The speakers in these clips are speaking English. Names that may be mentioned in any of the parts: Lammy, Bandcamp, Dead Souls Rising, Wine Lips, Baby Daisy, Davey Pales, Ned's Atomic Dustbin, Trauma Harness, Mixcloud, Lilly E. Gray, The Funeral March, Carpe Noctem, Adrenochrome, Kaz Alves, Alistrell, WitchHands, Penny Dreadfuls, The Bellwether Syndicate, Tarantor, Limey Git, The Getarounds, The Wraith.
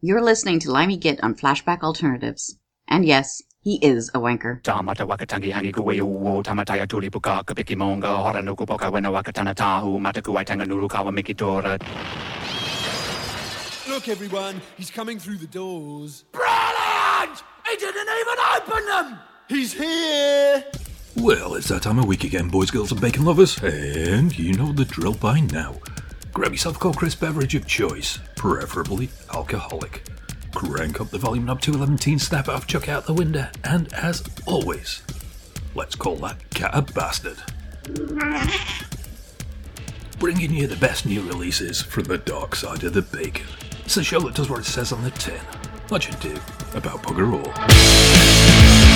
You're listening to Limey Git on Flashback Alternatives. And yes, he is a wanker. Look, everyone, he's coming through the doors. Brilliant! He didn't even open them! He's here! Well, it's that time of week again, boys, girls, and bacon lovers. And you know the drill by now. Grab yourself a cold crisp beverage of choice, preferably alcoholic. Crank up the volume knob to 11, snap it off, chuck it out the window, and as always, let's call that cat a bastard. Bringing you the best new releases from the dark side of the bacon. It's a show that does what it says on the tin. Much Ado About Bugger All.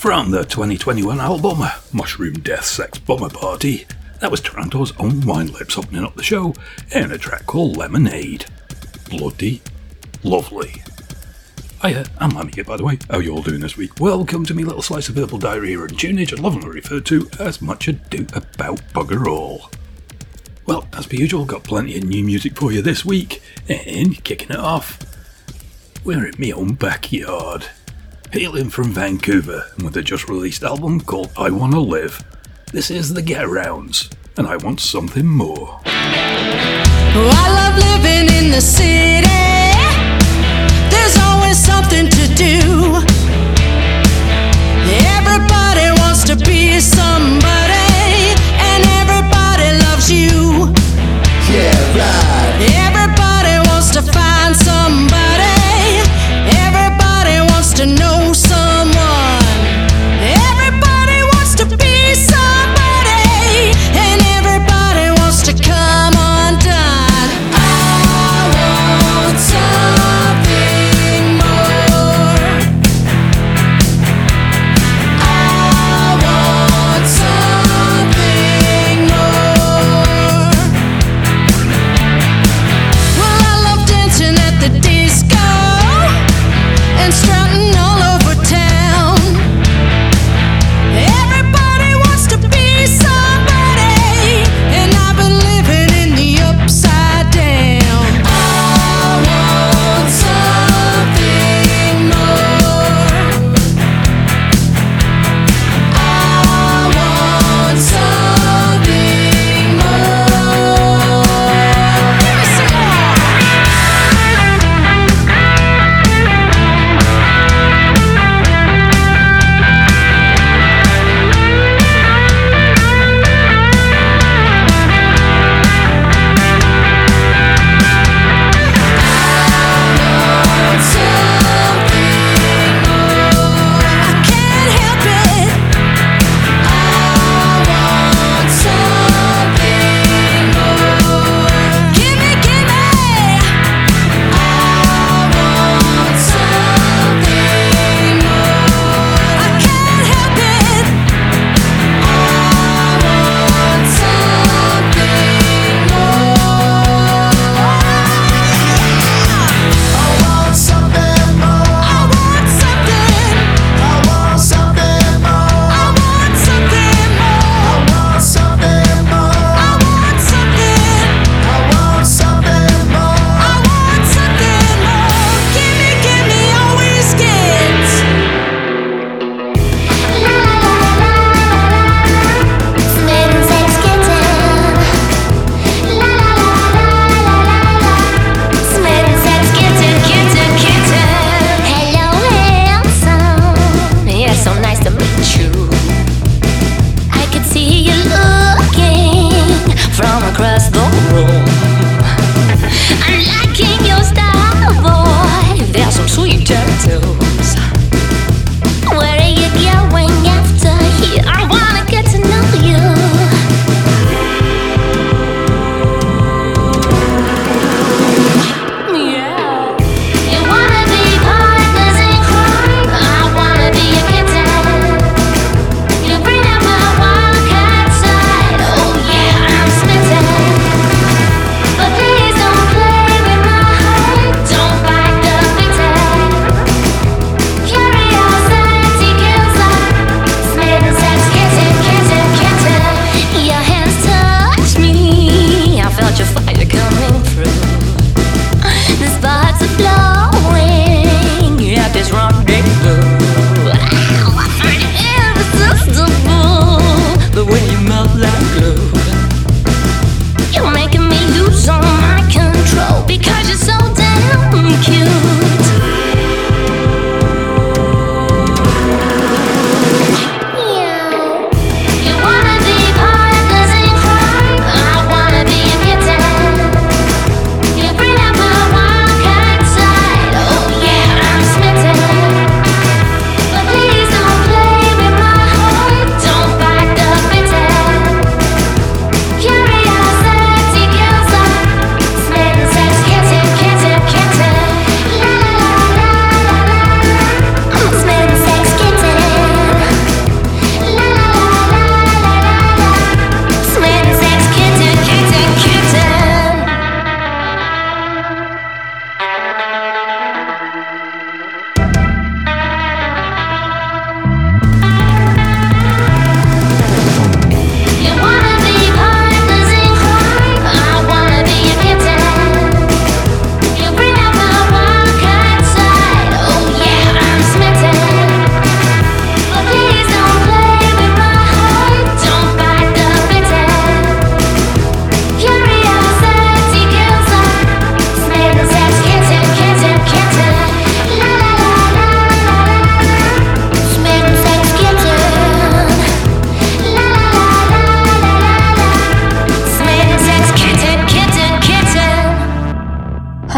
From the 2021 album, Mushroom Death Sex Bummer Party, that was Tarantor's own Wine Lips opening up the show in a track called Lemonade. Bloody lovely. Hiya, I'm Lammy Git, by the way. How you all doing this week? Welcome to me little slice of verbal diarrhea and tunage, and lovingly referred to as Much Ado About Bugger All. Well, as per usual, got plenty of new music for you this week, and kicking it off, we're in my own backyard. Hailing from Vancouver, and with a just-released album called I Wanna Live, this is The Getarounds, and I Want Something More. Oh, I love living in the city. There's always something to do. Everybody wants to be somebody, and everybody loves you. Yeah, right. Everybody wants to find somebody. Everybody wants to know. So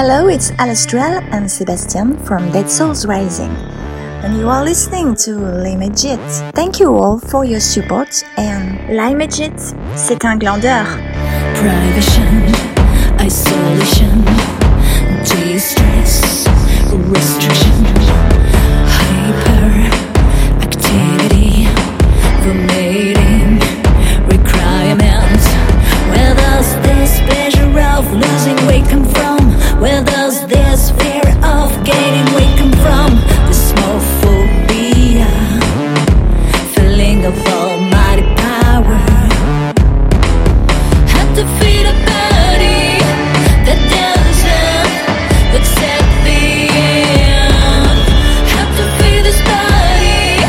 Hello, it's Alistrell and Sebastian from Dead Souls Rising, and you are listening to LimeJit. Thank you all for your support, and LimeJit, c'est un glandeur. Privation, isolation, distress, restriction, hyperactivity, vomiting, requirements. Where does this pleasure of losing weight come from? Where does this fear of gaining weight come from? Dysmorphobia, feeling of almighty power had to feed a body that doesn't accept the end. Had to feed this body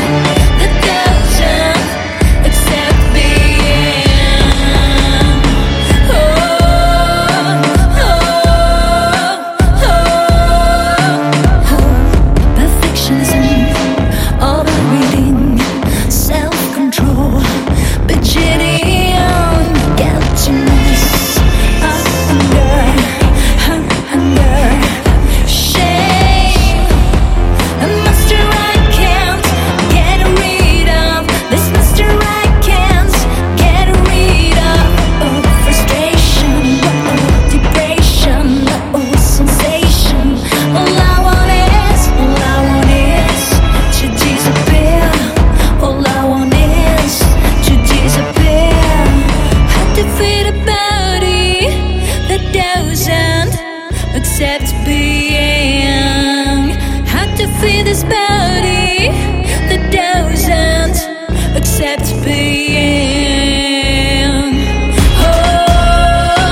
that doesn't accept the end.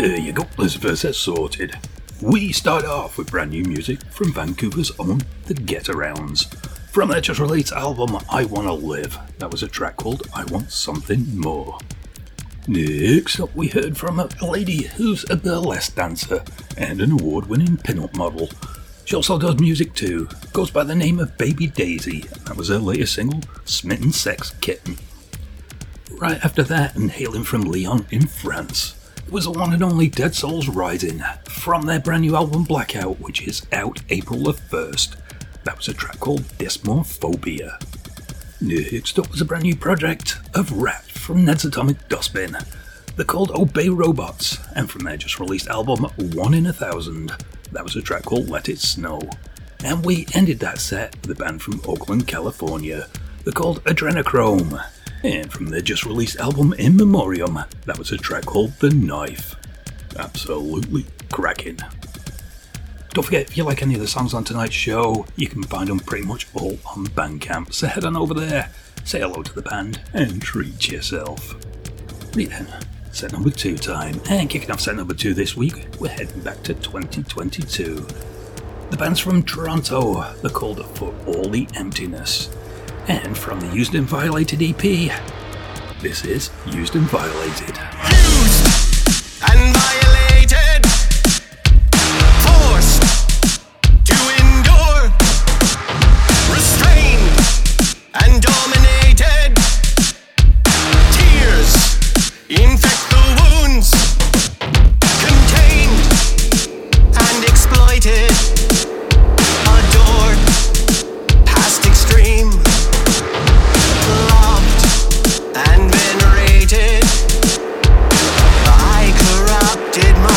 There you go, Elizabeth, that's sorted. We start off with brand new music from Vancouver's own The Getarounds, from their Just Relates album I Wanna Live. That was a track called I Want Something More. Next up we heard from a lady who's a burlesque dancer and an award-winning pin-up model. She also does music too, goes by the name of Baby Daisy, and that was her latest single, Smitten Sex Kitten. Right after that, and hailing from Lyon in France, it was the one and only Dead Souls Rising from their brand new album Blackout, which is out April the 1st. That was a track called Dysmorphobia. Next up was a brand new project of Rat from Ned's Atomic Dustbin. They're called Obey Robots, and from their just released album 1 in 1000. That was a track called Let It Snow. And we ended that set with a band from Oakland, California. They're called Adrenochrome. And from their just released album In Memoriam, that was a track called The Knife. Absolutely cracking. Don't forget, if you like any of the songs on tonight's show, you can find them pretty much all on Bandcamp. So head on over there, say hello to the band, and treat yourself. Right then, set number 2 time, and kicking off set number 2 this week, we're heading back to 2022. The band's from Toronto, they're called For All the Emptiness, and from the Used and Violated EP, this is Used and Violated. Used and violated, forced to endure, restrained and dominated, tears infected. Did my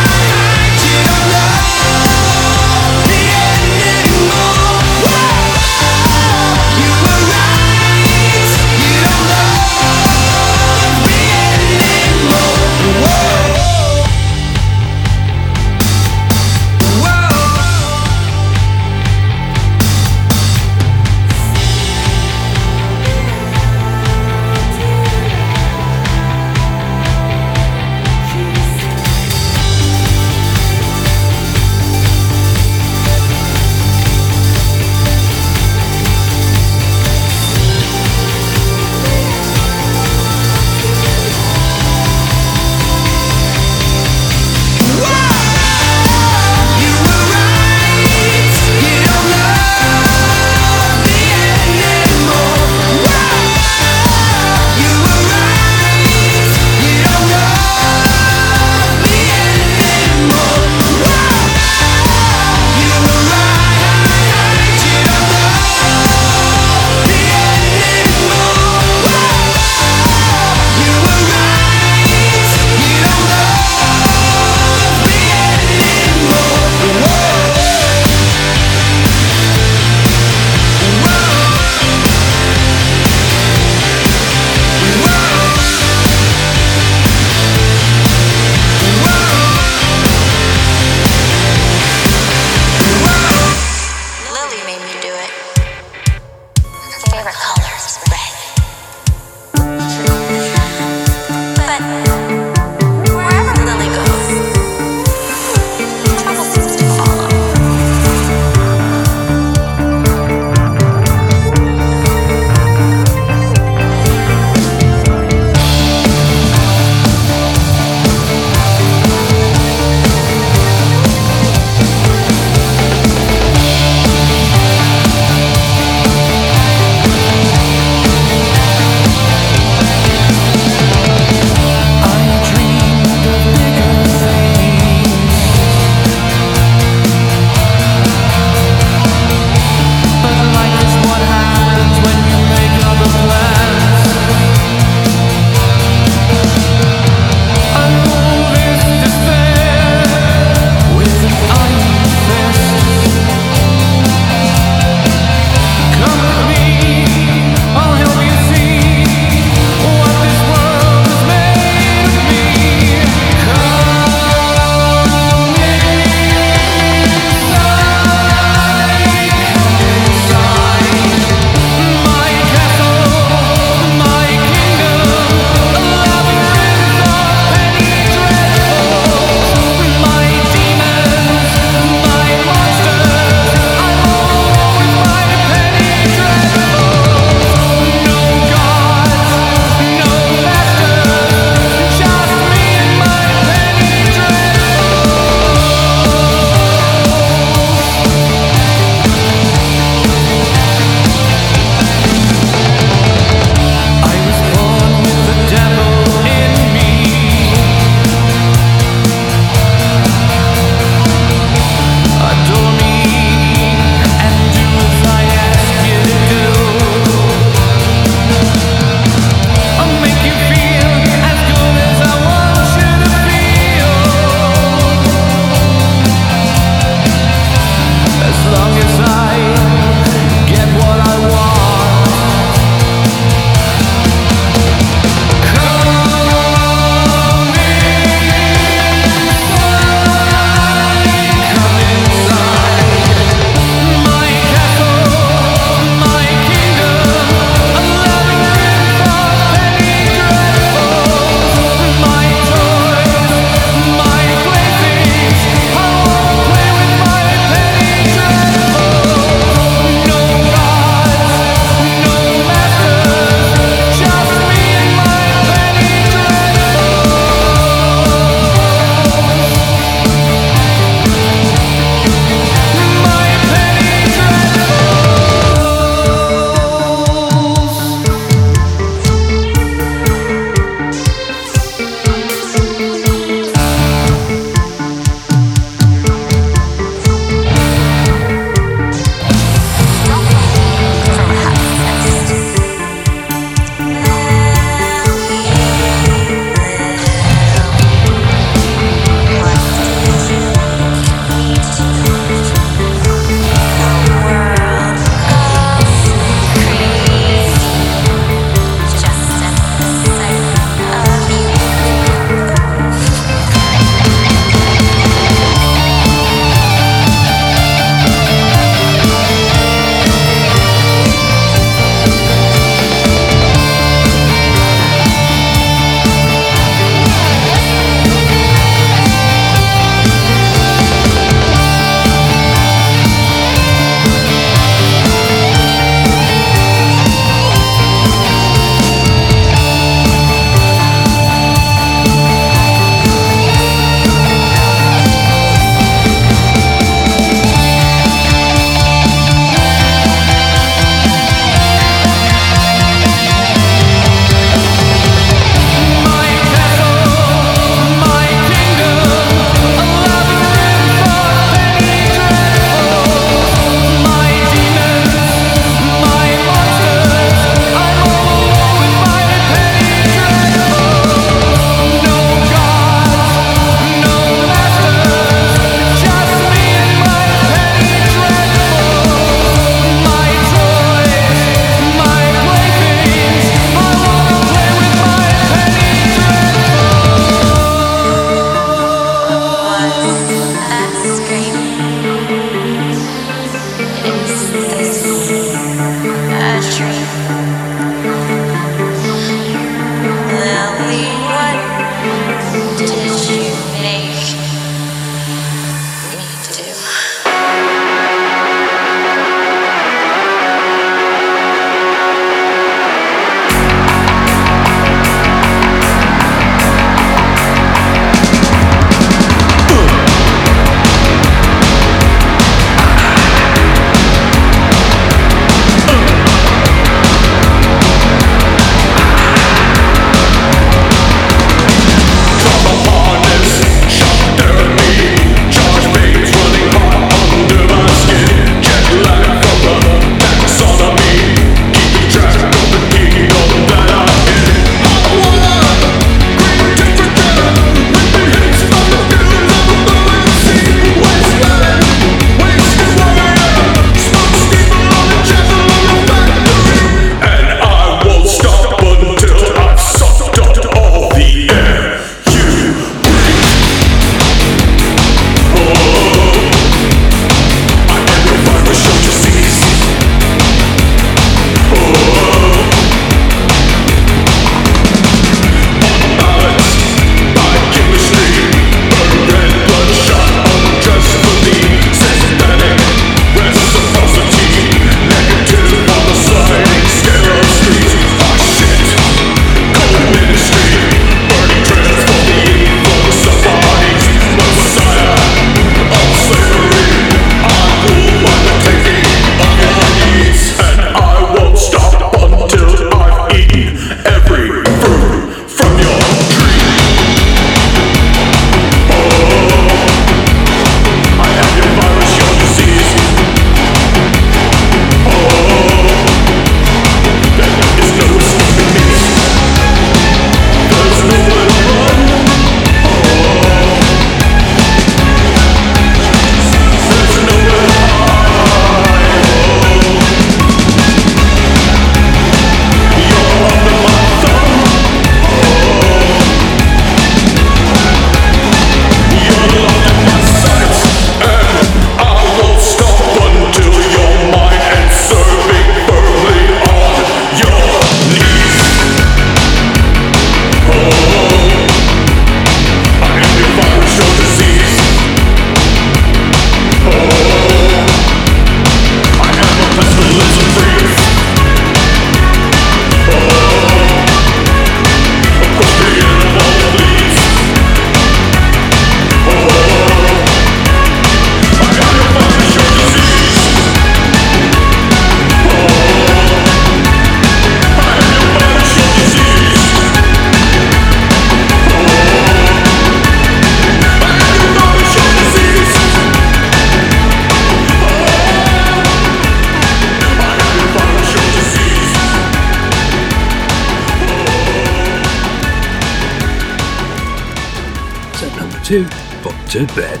to Put to Bed.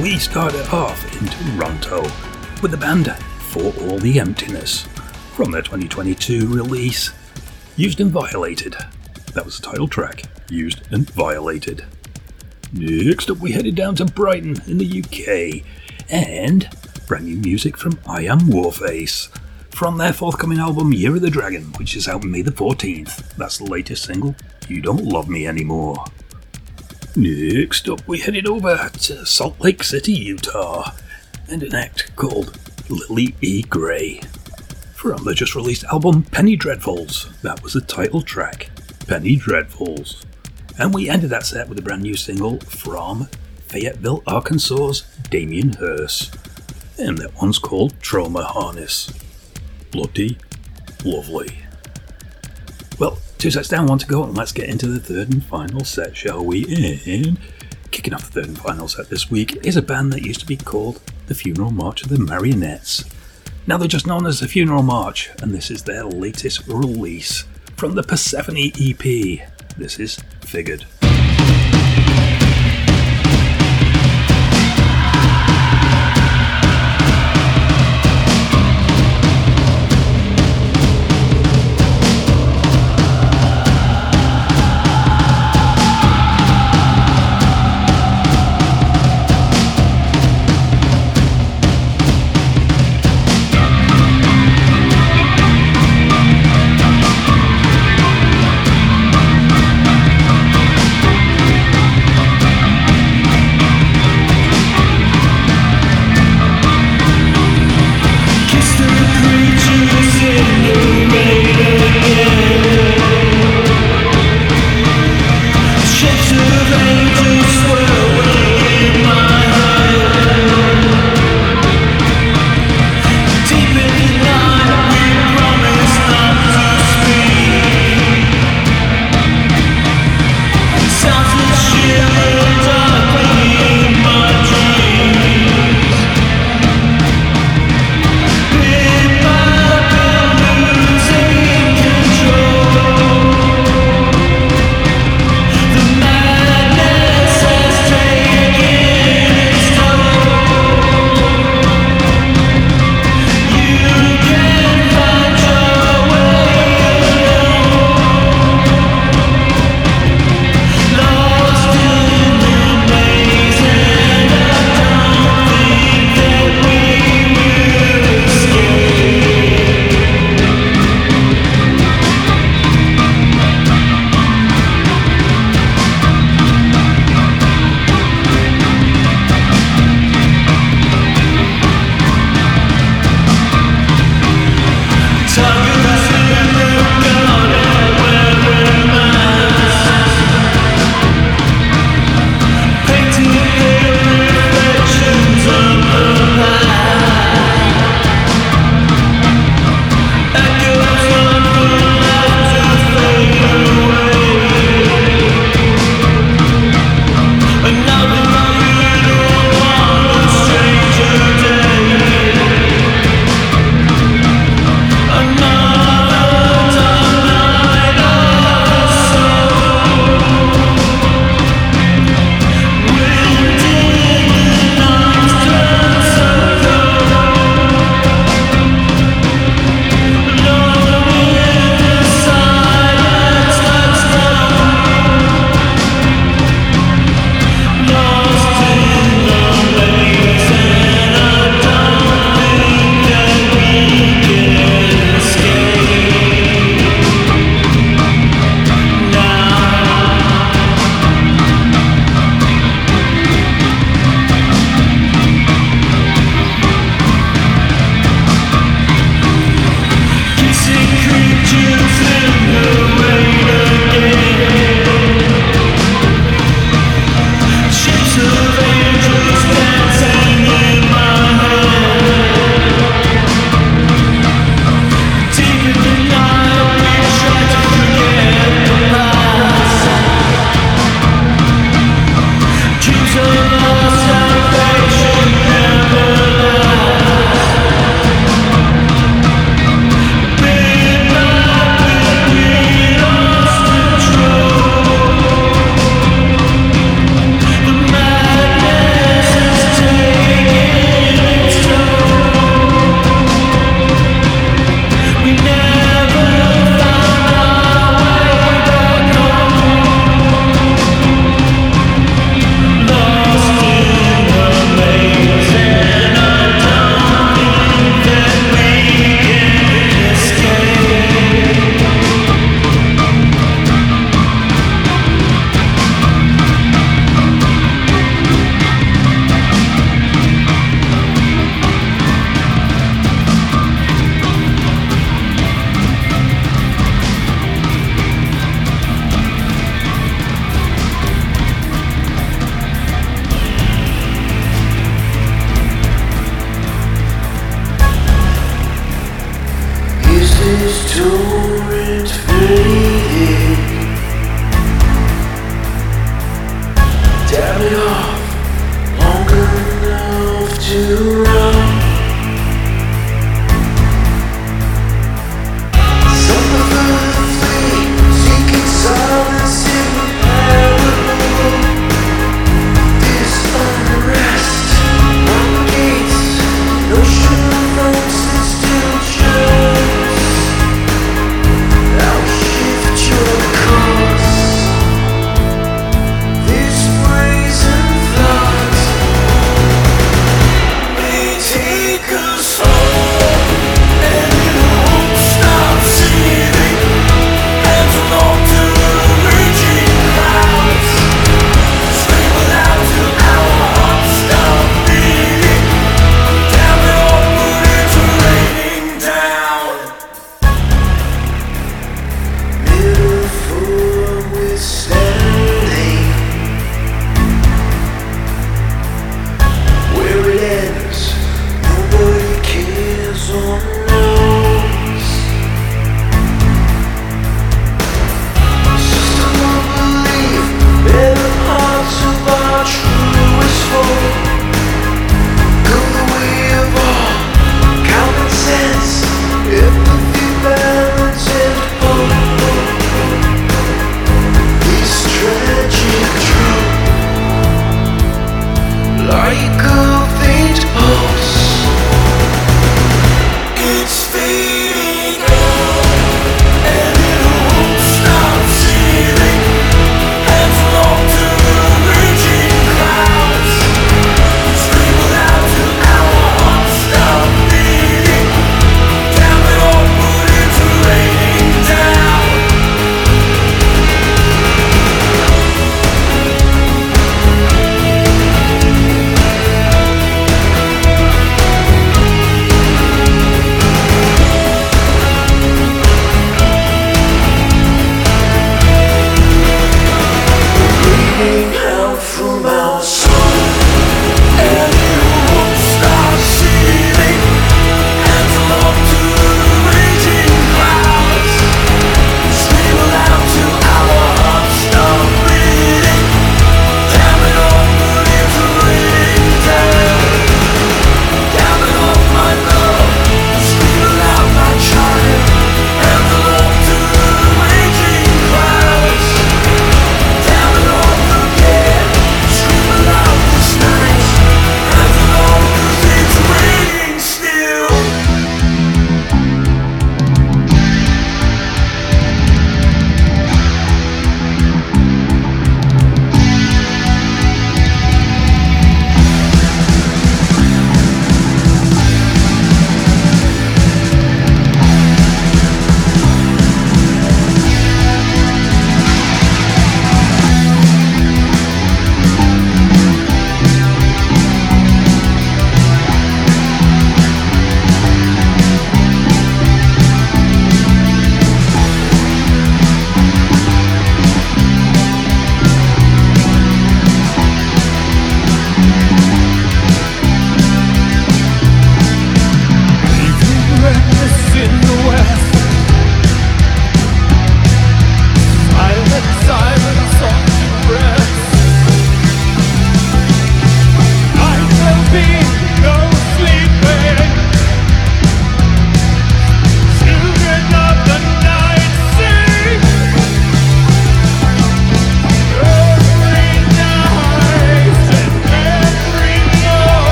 We started off in Toronto with the band For All the Emptiness from their 2022 release Used and Violated. That was the title track, Used and Violated. Next up we headed down to Brighton in the UK and brand new music from I Am Warface from their forthcoming album Year of the Dragon, which is out May the 14th. That's the latest single, You Don't Love Me Anymore. Next up we headed over to Salt Lake City, Utah and an act called Lilly E. Gray from the just released album Penny Dreadfuls. That was the title track, Penny Dreadfuls. And we ended that set with a brand new single from Fayetteville, Arkansas's Damien Hearse, and that one's called Trauma Harness. Bloody lovely. Well, two sets down, one to go, and let's get into the third and final set, shall we? And kicking off the third and final set this week is a band that used to be called The Funeral March of the Marionettes. Now they're just known as The Funeral March, and this is their latest release from the Persephone EP. This is Figured.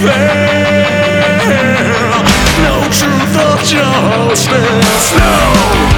despair. No truth or justice, no.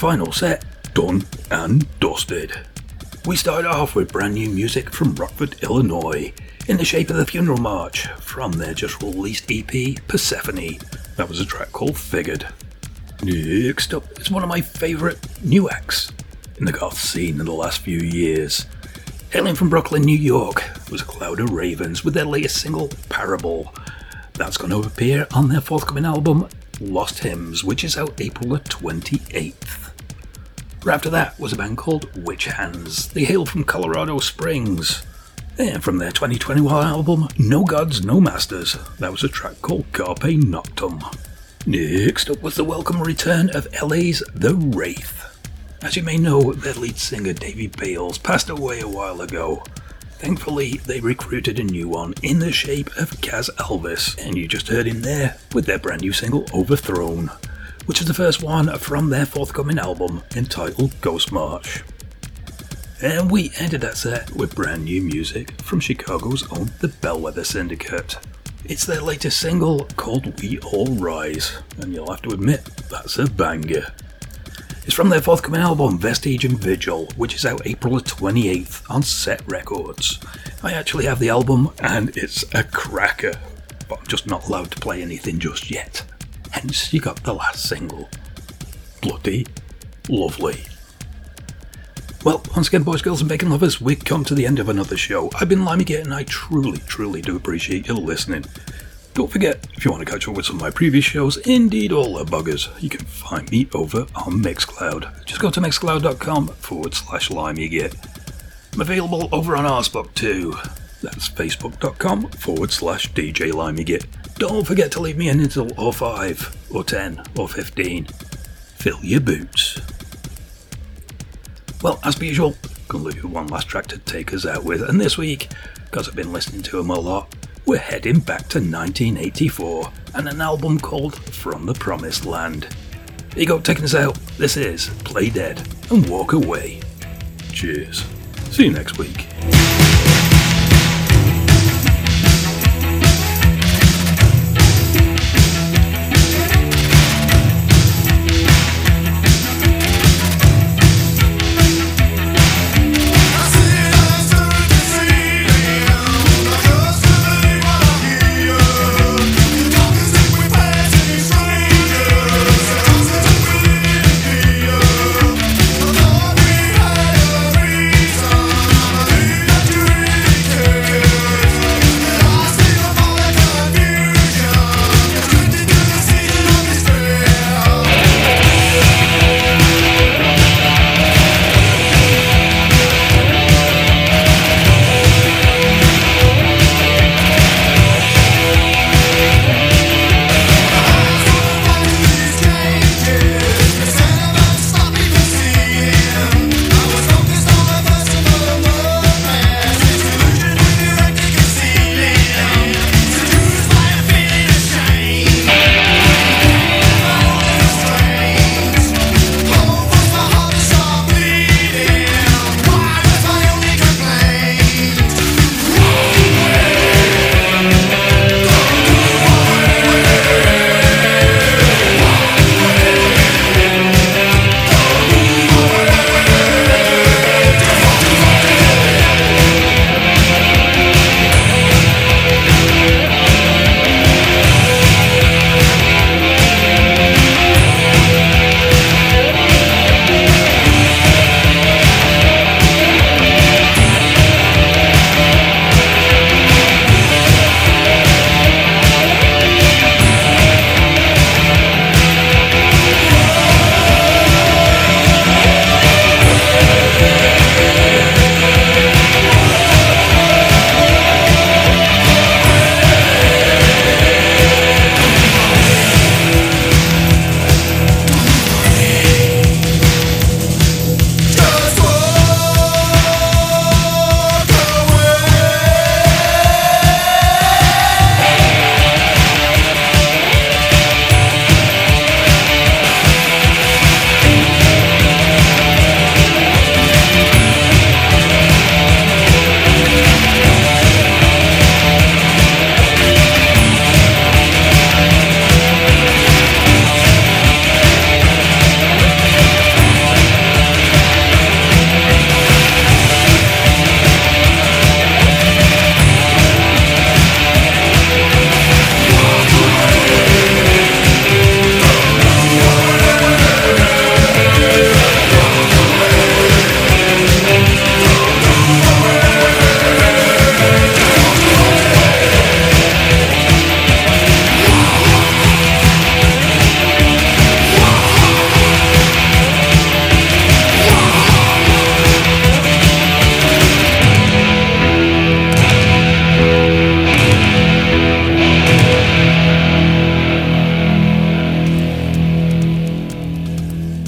final set, done and dusted. We started off with brand new music from Rockford, Illinois, in the shape of The Funeral March, from their just released EP, Persephone. That was a track called Figured. Next up is one of my favourite new acts in the goth scene in the last few years. Hailing from Brooklyn, New York, was A Cloud of Ravens with their latest single, Parable. That's going to appear on their forthcoming album, Lost Hymns, which is out April the 28th. Right after that was a band called WitchHands. They hail from Colorado Springs. And from their 2021 album, No Gods, No Masters, that was a track called Carpe Noctem. Next up was the welcome return of LA's The Wraith. As you may know, their lead singer Davey Pales passed away a while ago. Thankfully, they recruited a new one in the shape of Kaz Alves, and you just heard him there with their brand new single Overthrown, which is the first one from their forthcoming album entitled Ghost March. And we ended that set with brand new music from Chicago's own The Bellwether Syndicate. It's their latest single called We All Rise, and you'll have to admit, that's a banger. It's from their forthcoming album Vestige and Vigil, which is out April 28th on Set Records. I actually have the album, and it's a cracker, but I'm just not allowed to play anything just yet. Hence, you got the last single. Bloody lovely. Well, once again, boys, girls, and bacon lovers, we've come to the end of another show. I've been Limey Git, and I truly do appreciate you listening. Don't forget, if you want to catch up with some of my previous shows, indeed all the buggers, you can find me over on Mixcloud. Just go to mixcloud.com/LimeyGit. I'm available over on Arsbook too. That's facebook.com/DJ LimeyGit. Don't forget to leave me an intel or 5, or 10, or 15. Fill your boots. Well, as per usual, gonna leave you one last track to take us out with, and this week, because I've been listening to them a lot, we're heading back to 1984 and an album called From the Promised Land. Here you go, taking us out. This is Play Dead and Walk Away. Cheers. See you next week.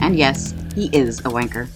And yes, he is a wanker.